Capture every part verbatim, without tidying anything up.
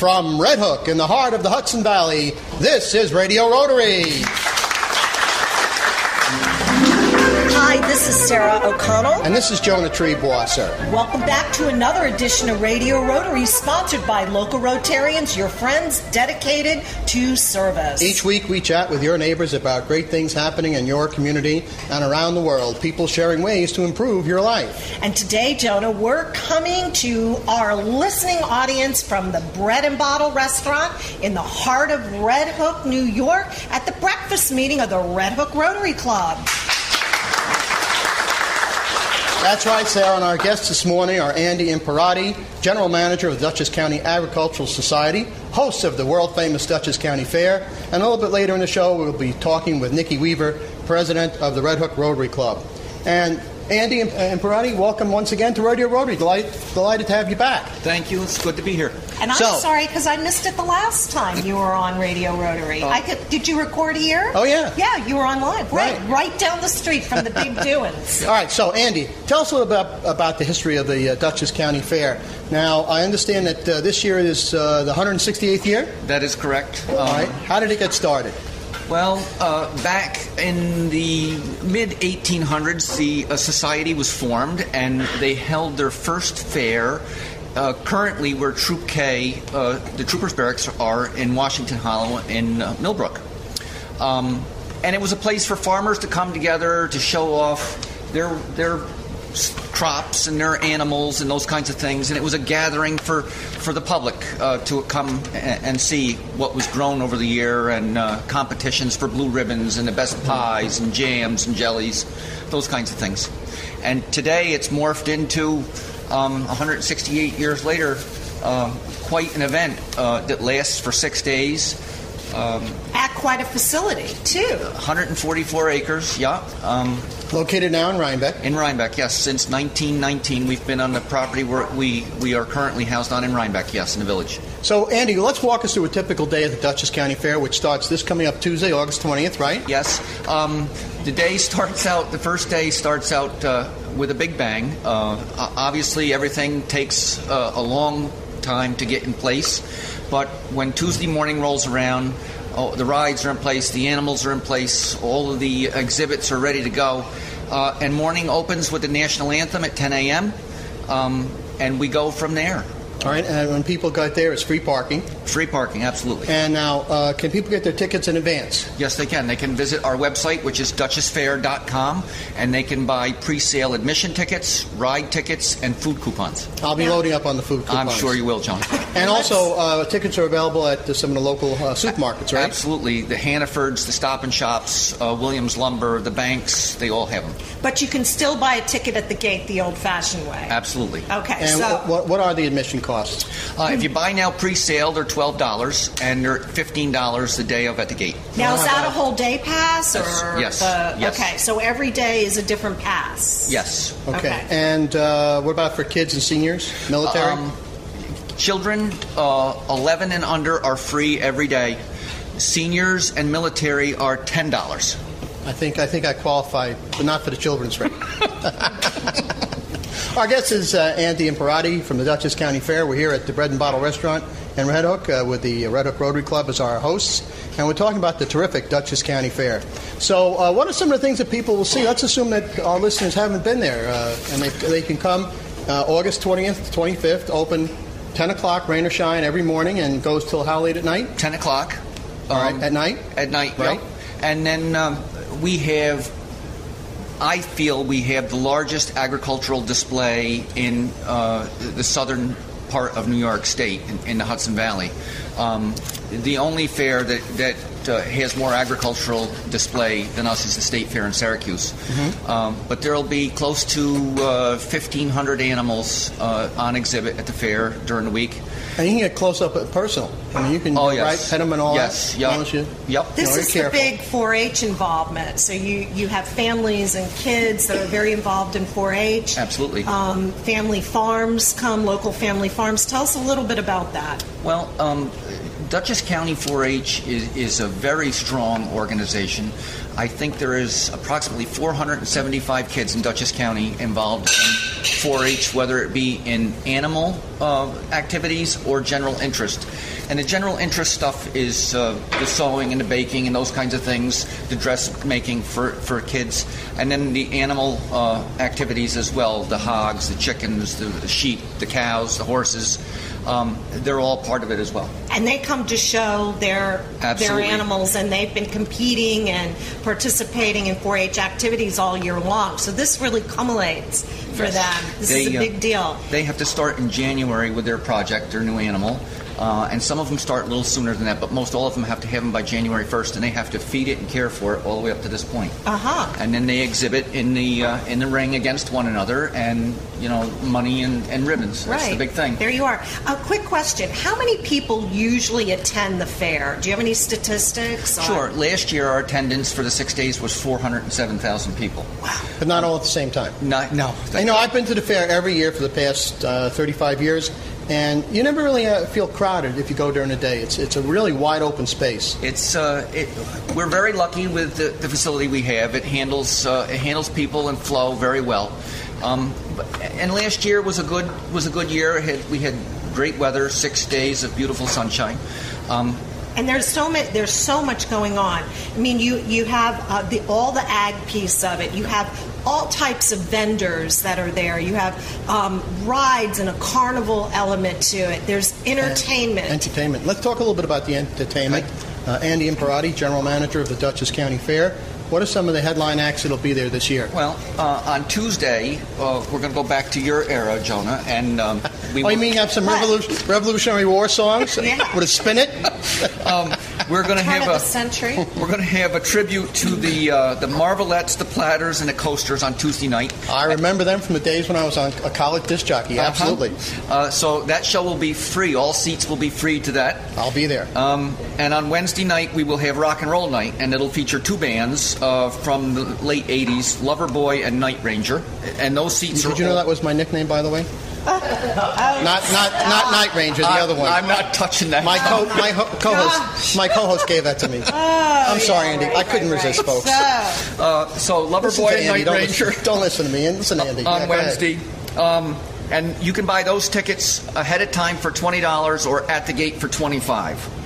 From Red Hook in the heart of the Hudson Valley, this is Radio Rotary. Hi, this is Sarah O'Connell. And this is Jonah Triebwasser. Welcome back to another edition of Radio Rotary, sponsored by local Rotarians, your friends dedicated to service. Each week we chat with your neighbors about great things happening in your community and around the world, people sharing ways to improve your life. And today, Jonah, we're coming to our listening audience from the Bread and Bottle Restaurant in the heart of Red Hook, New York, at the breakfast meeting of the Red Hook Rotary Club. That's right, Sarah, and our guests this morning are Andy Imperati, General Manager of the Dutchess County Agricultural Society, host of the world-famous Dutchess County Fair, and a little bit later in the show we'll be talking with Nikki Weaver, President of the Red Hook Rotary Club. And Andy Imperati, welcome once again to Radio Rotary. Delight, delighted to have you back. Thank you. It's good to be here. And I'm so sorry because I missed it the last time you were on Radio Rotary. Uh, I could, did you record here? Oh, yeah. Yeah, you were on live. Right. Right, right down the street from the big doings. All right. So, Andy, tell us a little bit about the history of the uh, Dutchess County Fair. Now, I understand that uh, this year is uh, the one hundred sixty-eighth year? That is correct. All um, right. How did it get started? Well, uh, back in the mid eighteen hundreds, the uh, society was formed, and they held their first fair. Uh, currently, where Troop K, uh, the Troopers' Barracks, are in Washington Hollow in uh, Millbrook. Um, and it was a place for farmers to come together to show off their their. crops and their animals and those kinds of things, and it was a gathering for, for the public uh, to come and, and see what was grown over the year, and uh, competitions for blue ribbons and the best pies and jams and jellies, those kinds of things. And today it's morphed into, um, one hundred sixty-eight years later, uh, quite an event uh, that lasts for six days. Um, At quite a facility, too. one hundred forty-four acres, yeah. Um, Located now in Rhinebeck. In Rhinebeck, yes. Since nineteen nineteen, we've been on the property where we, we are currently housed on in Rhinebeck, yes, in the village. So, Andy, let's walk us through a typical day at the Dutchess County Fair, which starts this coming up Tuesday, August twentieth, right? Yes. Um, the day starts out, the first day starts out uh, with a big bang. Uh, obviously, everything takes uh, a long time to get in place, but when Tuesday morning rolls around, oh, the rides are in place, the animals are in place, all of the exhibits are ready to go, uh, and morning opens with the national anthem at ten a.m. um, and we go from there. All right, and when people got there, it's free parking. Free parking, absolutely. And now, uh, can people get their tickets in advance? Yes, they can. They can visit our website, which is Dutchess Fair dot com, and they can buy pre-sale admission tickets, ride tickets, and food coupons. I'll be yeah. loading up on the food coupons. I'm sure you will, John. And also, uh, tickets are available at uh, some of the local uh, supermarkets, right? Absolutely. The Hannaford's, the Stop and Shops, uh, Williams Lumber, the banks, they all have them. But you can still buy a ticket at the gate the old-fashioned way. Absolutely. Okay. And so what, what are the admission costs? Uh, if you buy now pre-sale, they're twelve dollars, and they're fifteen dollars the day of at the gate. Now, is that a whole day pass? Or yes. The, yes. Okay, so every day is a different pass. Yes. Okay. okay. And uh, what about for kids and seniors, military? Um, children uh, eleven and under are free every day. Seniors and military are ten dollars. I think I, think I qualify, but not for the children's rate. Our guest is uh, Andy Imperati from the Dutchess County Fair. We're here at the Bread and Bottle Restaurant in Red Hook uh, with the Red Hook Rotary Club as our hosts, and we're talking about the terrific Dutchess County Fair. So uh, what are some of the things that people will see? Let's assume that our listeners haven't been there, uh, and they, they can come uh, August twentieth to twenty-fifth, open ten o'clock, rain or shine, every morning, and goes till how late at night? ten o'clock. Um, All right, at night? At night, right. Yep. And then um, we have... I feel we have the largest agricultural display in uh, the southern part of New York State, in, in the Hudson Valley. Um, the only fair that, that uh, has more agricultural display than us is the State Fair in Syracuse. Mm-hmm. Um, but there will be close to uh, fifteen hundred animals uh, on exhibit at the fair during the week. And you can get close up at personal. I mean, you can oh, yes. right, pet them and all yes. that. Yes, yep. yep. This you know, is careful. The big four H involvement. So you, you have families and kids that are very involved in four H. Absolutely. Um, family farms come, local family farms. Tell us a little bit about that. Well, um, Dutchess County four H is, is a very strong organization. I think there is approximately four hundred seventy-five kids in Dutchess County involved in four H, whether it be in animal uh, activities or general interest. And the general interest stuff is uh, the sewing and the baking and those kinds of things, the dressmaking for, for kids, and then the animal uh, activities as well, the hogs, the chickens, the, the sheep, the cows, the horses. Um, they're all part of it as well. And they come to show their Absolutely. their animals, and they've been competing and participating in four H activities all year long. So this really culminates for yes. them. This they, is a big uh, deal. They have to start in January with their project, their new animal. Uh, and some of them start a little sooner than that, but most all of them have to have them by January first, and they have to feed it and care for it all the way up to this point. Uh-huh. And then they exhibit in the uh, in the ring against one another, and, you know, money and, and ribbons. That's right. The big thing. There you are. A quick question. How many people usually attend the fair? Do you have any statistics? Or? Sure. Last year, our attendance for the six days was four hundred seven thousand people. Wow. But not all at the same time. Not, no. I know. I've been to the fair every year for the past uh, thirty-five years. And you never really uh, feel crowded if you go during the day. It's it's a really wide open space. It's uh, it, we're very lucky with the, the facility we have. It handles uh, it handles people and flow very well. Um, and last year was a good was a good year. It had, we had great weather, six days of beautiful sunshine. Um, And there's so much. There's so much going on. I mean, you you have uh, the all the ag piece of it. You have all types of vendors that are there. You have um, rides and a carnival element to it. There's entertainment. And entertainment. Let's talk a little bit about the entertainment. Uh, Andy Imperati, general manager of the Dutchess County Fair. What are some of the headline acts that'll be there this year? Well, uh, on Tuesday, uh, we're going to go back to your era, Jonah, and um, we. Oh, you mean have some revolu- Revolutionary War songs? Yeah. With a spin it. um, we're going to have a century. We're going to have a tribute to the uh, the Marvelettes, the Platters, and the Coasters on Tuesday night. I remember them from the days when I was on a college disc jockey. Uh-huh. Absolutely. Uh, so that show will be free. All seats will be free to that. I'll be there. Um, and on Wednesday night, we will have rock and roll night, and it'll feature two bands. Uh, from the late eighties, Loverboy and Night Ranger, and those seats. Did are you know old. That was my nickname, by the way? not not not Night Ranger, the I, other one. I'm not touching that. My co my ho- co-host my co-host gave that to me. Oh, I'm sorry, yeah, Andy. Right, I couldn't right, resist, right. folks. So, uh, so Loverboy and Night don't Ranger. Listen, don't listen to me. Listen, to Andy. On yeah, Wednesday. Um, and you can buy those tickets ahead of time for twenty dollars or at the gate for twenty-five dollars.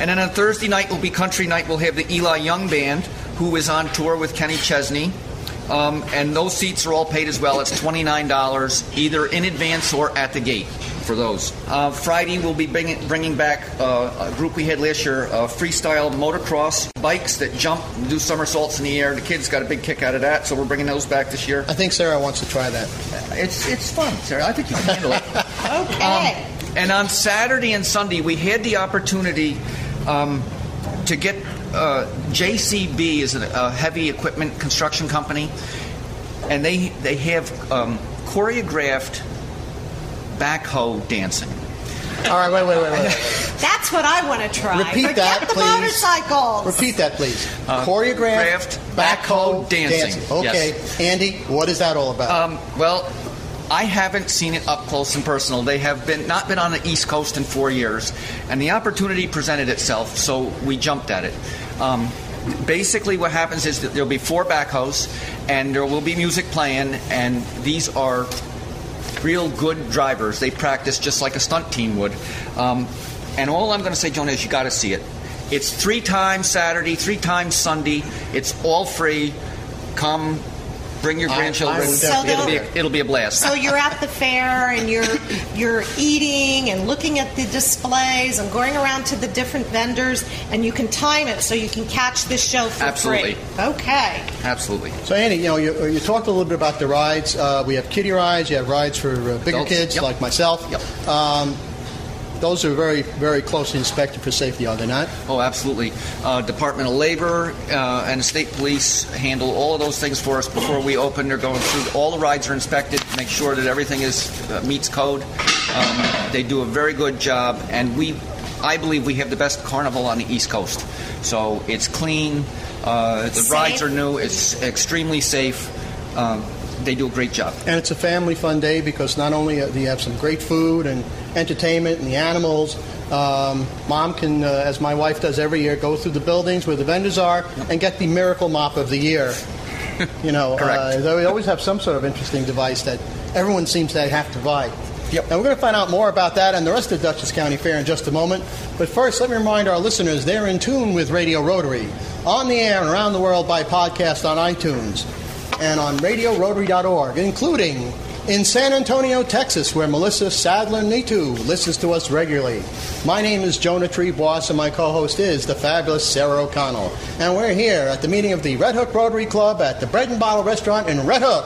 And then on Thursday night will be country night. We'll have the Eli Young Band, who is on tour with Kenny Chesney. Um, and those seats are all paid as well. It's twenty-nine dollars, either in advance or at the gate for those. Uh, Friday, we'll be bringing, bringing back uh, a group we had last year, uh, freestyle motocross bikes that jump and do somersaults in the air. The kids got a big kick out of that, so we're bringing those back this year. I think Sarah wants to try that. It's it's fun, Sarah. I think you can handle it. Okay. Um, and on Saturday and Sunday, we had the opportunity um, to get... Uh, J C B is a, a heavy equipment construction company, and they they have um, choreographed backhoe dancing. All right, wait, wait, wait, wait. That's what I want to try. Repeat Forget that, the please. Motorcycles. Repeat that, please. Uh, choreographed backhoe, backhoe dancing. dancing. Okay, yes. Andy, what is that all about? Um, well. I haven't seen it up close and personal. They have been not been on the East Coast in four years, and the opportunity presented itself, so we jumped at it. Um, basically, what happens is that there'll be four backhoes, and there will be music playing, and these are real good drivers. They practice just like a stunt team would. Um, and all I'm going to say, Jonah, is you got to see it. It's three times Saturday, three times Sunday. It's all free. Come. Bring your grandchildren. So it'll, be a, it'll be a blast. So you're at the fair and you're you're eating and looking at the displays and going around to the different vendors, and you can time it so you can catch this show for Absolutely. free. Okay. Absolutely. So Andy, you know, you, you talked a little bit about the rides. Uh, we have kiddie rides. You have rides for uh, bigger Adults. kids yep. like myself. Yep. Um, Those are very, very closely inspected for safety, are they not? Oh, absolutely. Uh, Department of Labor uh, and the state police handle all of those things for us before we open. They're going through. All the rides are inspected to make sure that everything is uh, meets code. Um, they do a very good job, and we, I believe we have the best carnival on the East Coast. So it's clean. Uh, the safe. rides are new. It's extremely safe. Um, They do a great job. And it's a family fun day because not only do you have some great food and entertainment and the animals, um, Mom can, uh, as my wife does every year, go through the buildings where the vendors are and get the miracle mop of the year. You know, uh, they always have some sort of interesting device that everyone seems to have to buy. Yep. And we're going to find out more about that and the rest of the Dutchess County Fair in just a moment. But first, let me remind our listeners they're in tune with Radio Rotary, on the air and around the world by podcast on iTunes and on radio rotary dot org, including in San Antonio, Texas, where Melissa Sadler-Nitu listens to us regularly. My name is Jonah Trebois, and my co-host is the fabulous Sarah O'Connell. And we're here at the meeting of the Red Hook Rotary Club at the Bread and Bottle Restaurant in Red Hook.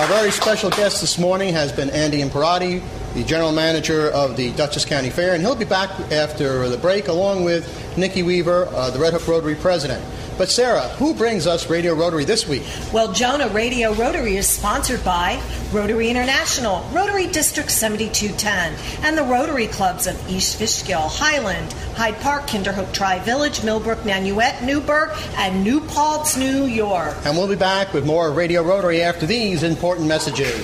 Our very special guest this morning has been Andy Imperati, the general manager of the Dutchess County Fair, and he'll be back after the break along with Nikki Weaver, uh, the Red Hook Rotary president. But Sarah, who brings us Radio Rotary this week? Well, Jonah, Radio Rotary is sponsored by Rotary International, Rotary District seventy-two ten, and the Rotary Clubs of East Fishkill, Highland, Hyde Park, Kinderhook Tri-Village, Millbrook, Nanuet, Newburgh, and New Paltz, New York. And we'll be back with more Radio Rotary after these important messages.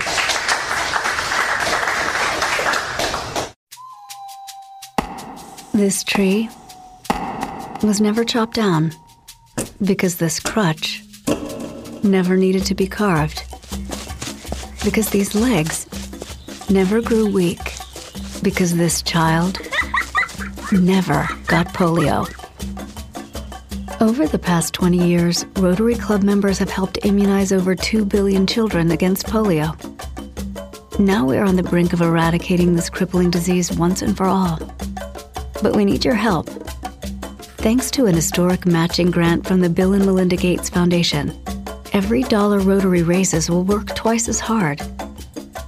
This tree was never chopped down, because this crutch never needed to be carved, because these legs never grew weak, because this child never got polio. Over the past twenty years, Rotary Club members have helped immunize over two billion children against polio. Now we are on the brink of eradicating this crippling disease once and for all. But we need your help. Thanks to an historic matching grant from the Bill and Melinda Gates Foundation, every dollar Rotary raises will work twice as hard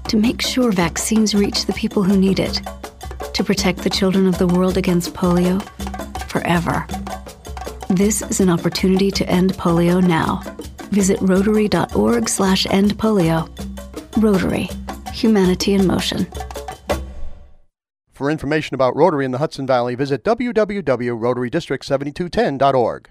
to make sure vaccines reach the people who need it, to protect the children of the world against polio forever. This is an opportunity to end polio now. Visit rotary.org slash end polio. Rotary, humanity in motion. For information about Rotary in the Hudson Valley, visit w w w dot rotary district seven two one zero dot org.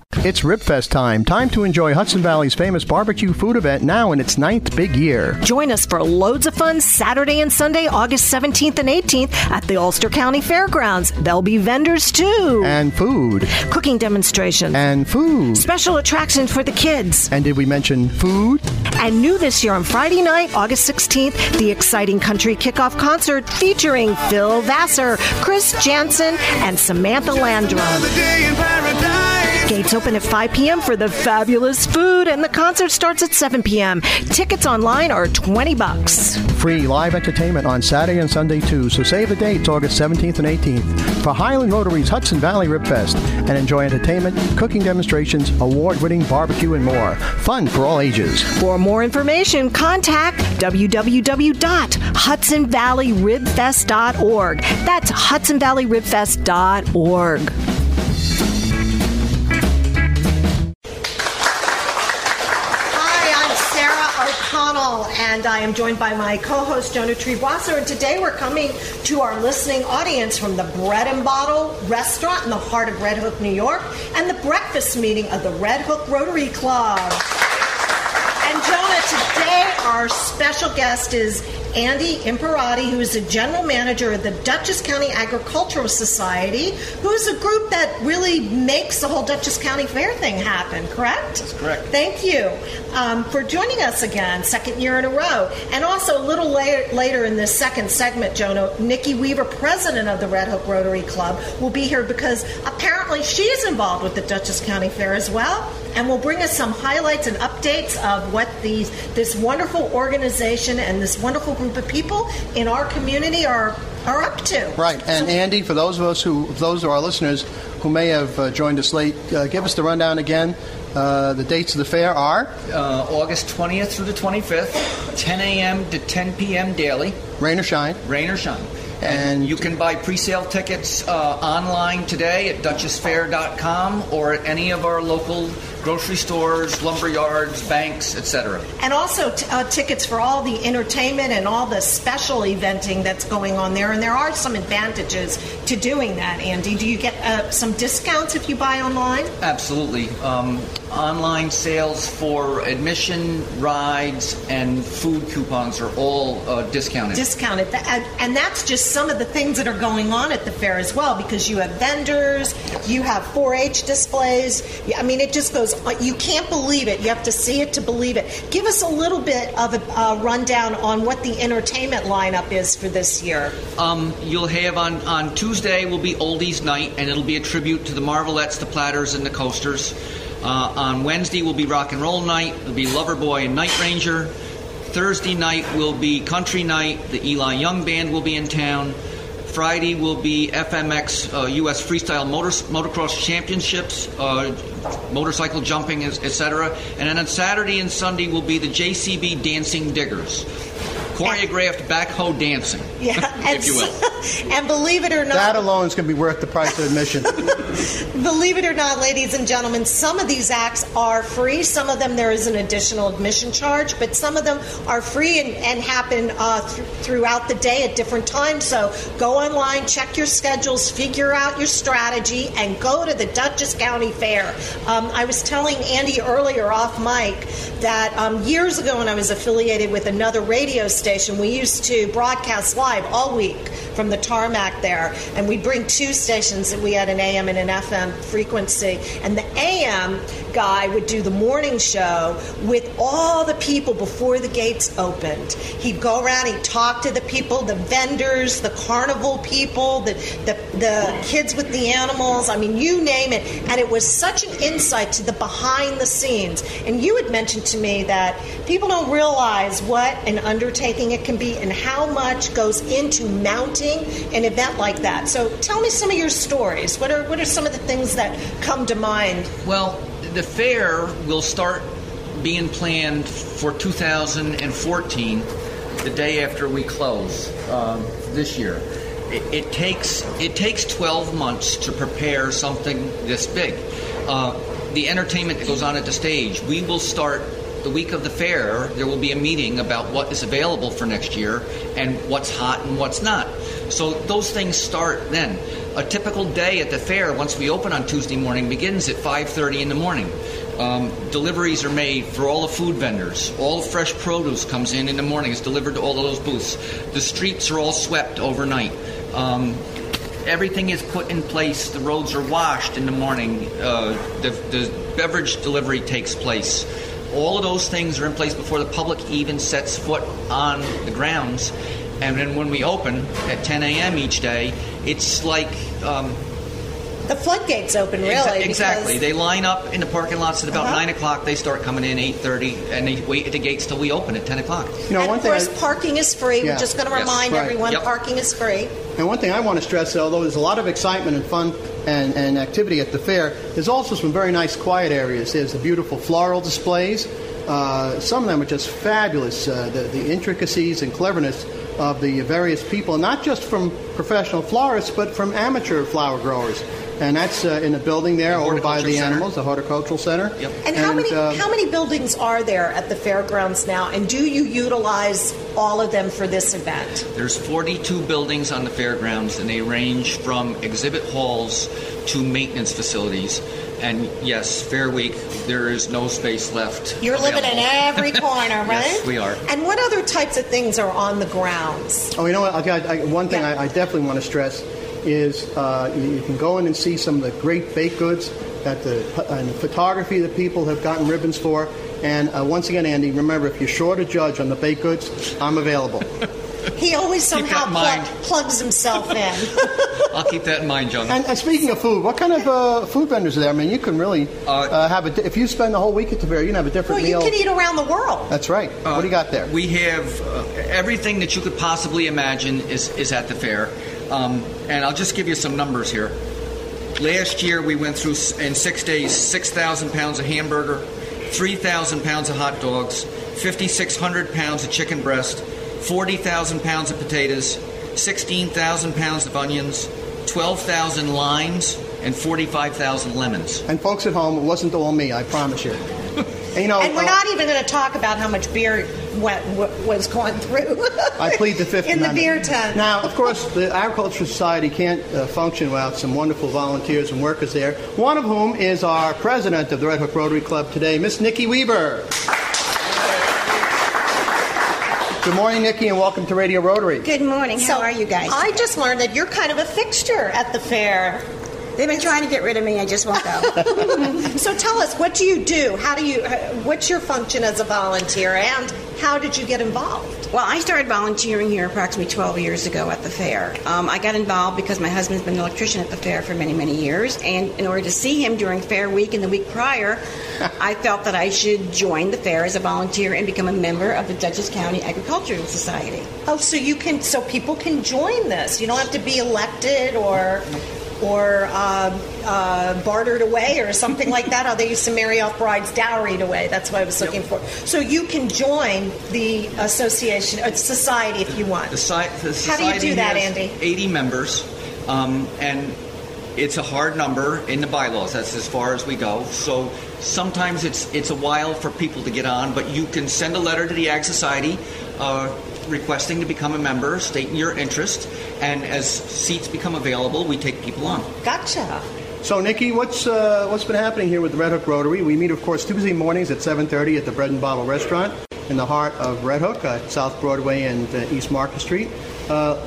It's Rib Fest time. Time to enjoy Hudson Valley's famous barbecue food event now in its ninth big year. Join us for loads of fun Saturday and Sunday, August seventeenth and eighteenth at the Ulster County Fairgrounds. There'll be vendors too. And food. Cooking demonstrations. And food. Special attractions for the kids. And did we mention food? And new this year on Friday night, August sixteenth, the exciting country kickoff concert featuring Phil Vassar, Chris Jansen, and Samantha Landrum. Gates open at five p.m. for the fabulous food, and the concert starts at seven p.m. Tickets online are twenty bucks. Free live entertainment on Saturday and Sunday, too, so save the dates August seventeenth and eighteenth for Highland Rotary's Hudson Valley Rib Fest, and enjoy entertainment, cooking demonstrations, award-winning barbecue, and more. Fun for all ages. For more information, contact w w w dot hudson valley rib fest dot org. That's hudson valley rib fest dot org. And I am joined by my co-host, Jonah Triebwasser, and today we're coming to our listening audience from the Bread and Bottle Restaurant in the heart of Red Hook, New York, and the breakfast meeting of the Red Hook Rotary Club. And Jonah, today our special guest is Andy Imperati, who is the general manager of the Dutchess County Agricultural Society, who is a group that really makes the whole Dutchess County Fair thing happen, correct? That's correct. Thank you um, for joining us again, second year in a row. And also a little later, later in this second segment, Jonah, Nikki Weaver, president of the Red Hook Rotary Club, will be here because apparently she's involved with the Dutchess County Fair as well, and will bring us some highlights and updates of what these this wonderful organization and this wonderful group of people in our community are are up to. Right. And Andy, for those of us who, those of our listeners who may have uh, joined us late, uh, give us the rundown again. Uh, the dates of the fair are? Uh, August twentieth through the twenty-fifth, ten a.m. to ten p.m. daily. Rain or shine. Rain or shine. And, and you can buy pre-sale tickets uh, online today at Dutchess Fair dot com or at any of our local grocery stores, lumber yards, banks, et cetera. And also t- uh, tickets for all the entertainment and all the special eventing that's going on there. And there are some advantages to doing that, Andy. Do you get uh, some discounts if you buy online? Absolutely. Um, online sales for admission, rides, and food coupons are all uh, discounted. Discounted. And that's just some of the things that are going on at the fair as well, because you have vendors, you have four H displays. I mean, it just goes, you can't believe it. You have to see it to believe it. Give us a little bit of a uh, rundown on what the entertainment lineup is for this year. Um, you'll have on, on Tuesday will be Oldies Night, and it'll be a tribute to the Marvelettes, the Platters, and the Coasters. Uh, on Wednesday will be Rock and Roll Night. It'll be Loverboy and Night Ranger. Thursday night will be Country Night. The Eli Young Band will be in town. Friday will be F M X uh, U S Freestyle Motors, Motocross Championships, uh, motorcycle jumping, et cetera. And then on Saturday and Sunday will be the J C B Dancing Diggers. Choreographed backhoe dancing, yeah, if you will. And believe it or not... That alone is going to be worth the price of admission. Believe it or not, ladies and gentlemen, some of these acts are free. Some of them there is an additional admission charge, but some of them are free and, and happen uh, th- throughout the day at different times. So go online, check your schedules, figure out your strategy, and go to the Dutchess County Fair. Um, I was telling Andy earlier off mic that um, years ago when I was affiliated with another radio station, we used to broadcast live all week from the tarmac there, and we'd bring two stations, and we had an A M and an F M frequency, and the A M guy would do the morning show with all the people before the gates opened. He'd go around, he'd talk to the people, the vendors, the carnival people, the, the, the kids with the animals, I mean, you name it, and it was such an insight to the behind the scenes. And you had mentioned to me that people don't realize what an undertaking it can be and how much goes into mounting an event like that. So tell me some of your stories. What are what are some of the things that come to mind? Well, the fair will start being planned for two thousand fourteen, the day after we close um, this year. It, it takes it takes twelve months to prepare something this big. Uh, the entertainment that goes on at the stage, we will start. The week of the fair, there will be a meeting about what is available for next year and what's hot and what's not. So those things start then. A typical day at the fair, once we open on Tuesday morning, begins at five thirty in the morning. Um, deliveries are made for all the food vendors. All fresh produce comes in in the morning. It's delivered to all of those booths. The streets are all swept overnight. Um, Everything is put in place. The roads are washed in the morning. Uh, the, the beverage delivery takes place. All of those things are in place before the public even sets foot on the grounds. And then when we open at ten a.m. each day, it's like... Um, the floodgates open, really. Exa- exactly. Because... They line up in the parking lots at about uh-huh. nine o'clock. They start coming in eight thirty, and they wait at the gates till we open at ten o'clock. You know, and, one of course, thing I... parking is free. Yeah. We're just going to remind yes. right. everyone yep. parking is free. And one thing I want to stress, although there's a lot of excitement and fun... And, and activity at the fair, there's also some very nice quiet areas. There's the beautiful floral displays. Uh, some of them are just fabulous, uh, the, the intricacies and cleverness of the various people, not just from professional florists, but from amateur flower growers. And that's uh, in a building there the over by the center. Animals, the Horticultural Center. Yep. And, and how many uh, how many buildings are there at the fairgrounds now, and do you utilize all of them for this event? There's forty-two buildings on the fairgrounds, and they range from exhibit halls to maintenance facilities. And, yes, Fair Week, there is no space left. You're available. Living in every corner, right? Yes, we are. And what other types of things are on the grounds? Oh, you know what? I, I, one thing yeah. I, I definitely want to stress is uh, you, you can go in and see some of the great baked goods that the, and the photography that people have gotten ribbons for. And uh, once again, Andy, remember, if you're short a judge on the baked goods, I'm available. He always somehow plug, plugs himself in. I'll keep that in mind, Jonah. And, and speaking of food, what kind of uh, food vendors are there? I mean, you can really uh, uh, have a... If you spend the whole week at the fair, you can have a different well, meal. Well, you can eat around the world. That's right. Uh, what do you got there? We have uh, everything that you could possibly imagine is, is at the fair. Um, and I'll just give you some numbers here. Last year, we went through, in six days, six thousand pounds of hamburger, three thousand pounds of hot dogs, five thousand six hundred pounds of chicken breast, forty thousand pounds of potatoes, sixteen thousand pounds of onions, twelve thousand limes, and forty-five thousand lemons. And folks at home, it wasn't all me, I promise you. And, you know, and we're uh, not even going to talk about how much beer went, w- was going through. I plead the fifth amendment. In the beer tent. Now, of course, the Agricultural Society can't uh, function without some wonderful volunteers and workers there, one of whom is our president of the Red Hook Rotary Club today, Miss Nikki Weaver. Good morning, Nikki, and welcome to Radio Rotary. Good morning. How so, are you guys? I just learned that you're kind of a fixture at the fair. They've been trying to get rid of me. I just won't go. So tell us, what do you do? How do you? What's your function as a volunteer, and how did you get involved? Well, I started volunteering here approximately twelve years ago at the fair. Um, I got involved because my husband's been an electrician at the fair for many, many years, and in order to see him during fair week and the week prior, I felt that I should join the fair as a volunteer and become a member of the Dutchess County Agricultural Society. Oh, so you can, so people can join this. You don't have to be elected or... or uh, uh, bartered away or something like that. Oh, they used to marry off brides dowried away. That's what I was looking yep. for. So you can join the association, uh, society if you want. The, the, the society How do you do that, Andy? eighty members, um, and it's a hard number in the bylaws. That's as far as we go. So sometimes it's, it's a while for people to get on, but you can send a letter to the Ag Society, uh, requesting to become a member, stating your interest, and as seats become available, we take people on. Gotcha. So, Nikki, what's uh, what's been happening here with the Red Hook Rotary? We meet, of course, Tuesday mornings at seven thirty at the Bread and Bottle Restaurant in the heart of Red Hook, uh, South Broadway and uh, East Market Street. Uh,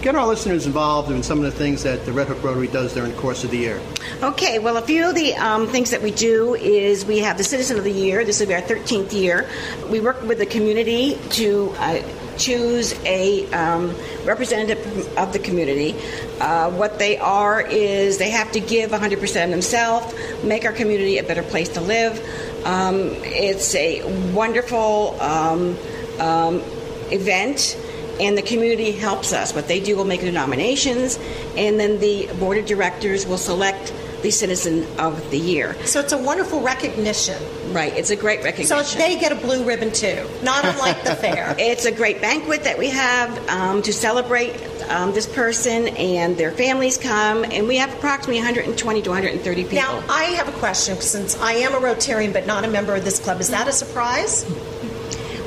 Get our listeners involved in some of the things that the Red Hook Rotary does during the course of the year. Okay, well, a few of the um, things that we do is we have the Citizen of the Year. This will be our thirteenth year. We work with the community to uh, choose a um, representative of the community. Uh, what they are is they have to give one hundred percent of themselves, make our community a better place to live. Um, it's a wonderful um, um, event. And the community helps us. What they do will make the nominations, and then the board of directors will select the Citizen of the Year. So it's a wonderful recognition. Right, it's a great recognition. So they get a blue ribbon too, not unlike the fair. It's a great banquet that we have um, to celebrate um, this person, and their families come, and we have approximately one hundred twenty to one hundred thirty people. Now, I have a question, since I am a Rotarian but not a member of this club. Is that a surprise?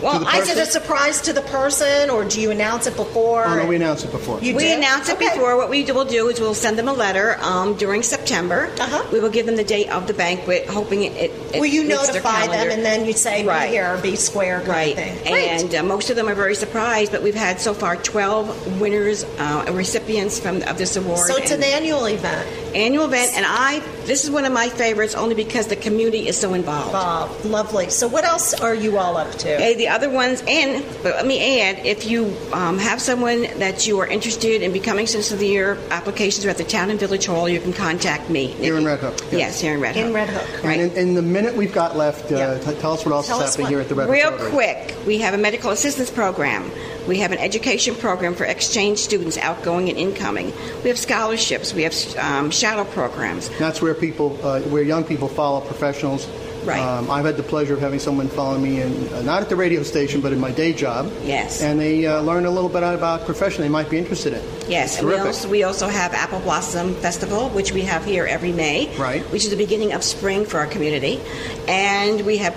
Well, I did a surprise to the person, or do you announce it before? Oh, no, we announce it before. You we do? announce it okay. before. What we will do is we'll send them a letter um, during September. Uh-huh. We will give them the date of the banquet, hoping it, it Will you notify them, and then you say, right. be here, be square, kind right. of thing. Right. And uh, most of them are very surprised, but we've had so far twelve winners uh, and recipients from of this award. So it's an annual event. Annual event, and I this is one of my favorites only because the community is so involved. Involved. Lovely. So what else are you all up to? Hey, the other ones, and but let me add, if you um, have someone that you are interested in becoming Citizen of the Year, applications are at the Town and Village Hall. You can contact me. Here in Red Hook. Yes, yes here in Red Hook. In Red Hook. Right. And in, in the minute we've got left, uh, yeah. t- tell us what else tell is happening what? here at the Red Real Hook. Real quick, we have a medical assistance program. We have an education program for exchange students, outgoing and incoming. We have scholarships. We have um, shadow programs. That's where people, uh, where young people follow professionals. Right. Um, I've had the pleasure of having someone follow me, in, uh, not at the radio station, but in my day job. Yes. And they uh, learn a little bit about profession they might be interested in. Yes. And we also, we also have Apple Blossom Festival, which we have here every May. Right. Which is the beginning of spring for our community. And we have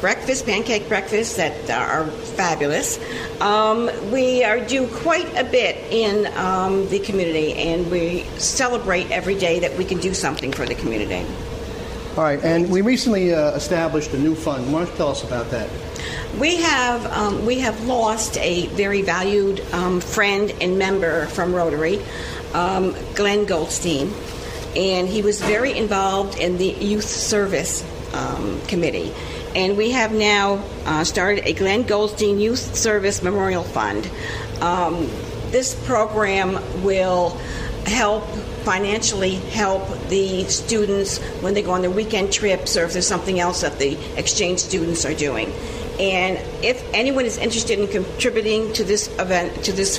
breakfast, pancake breakfasts that are fabulous. Um, we are do quite a bit in um, the community, and we celebrate every day that we can do something for the community. All right, and we recently uh, established a new fund. Why don't you tell us about that? We have um, we have lost a very valued um, friend and member from Rotary, um, Glenn Goldstein, and he was very involved in the Youth Service um, Committee. And we have now uh, started a Glenn Goldstein Youth Service Memorial Fund. Um, this program will help financially help the students when they go on their weekend trips, or if there's something else that the exchange students are doing. And if anyone is interested in contributing to this event, to this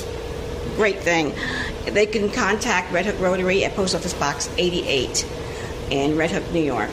great thing, they can contact Red Hook Rotary at Post Office Box eighty-eight in Red Hook, New York.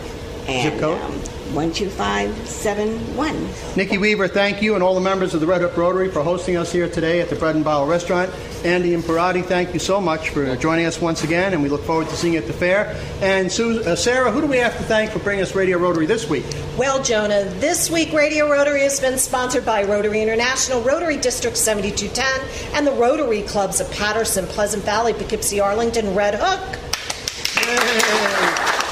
And, zip code? Um, one two five seven one. Nikki Weaver, thank you, and all the members of the Red Hook Rotary for hosting us here today at the Bread and Bottle Restaurant. Andy Imperati, thank you so much for joining us once again, and we look forward to seeing you at the fair. And Sue, uh, Sarah, who do we have to thank for bringing us Radio Rotary this week? Well, Jonah, this week Radio Rotary has been sponsored by Rotary International, Rotary District seventy-two ten, and the Rotary Clubs of Patterson, Pleasant Valley, Poughkeepsie, Arlington, Red Hook, yay,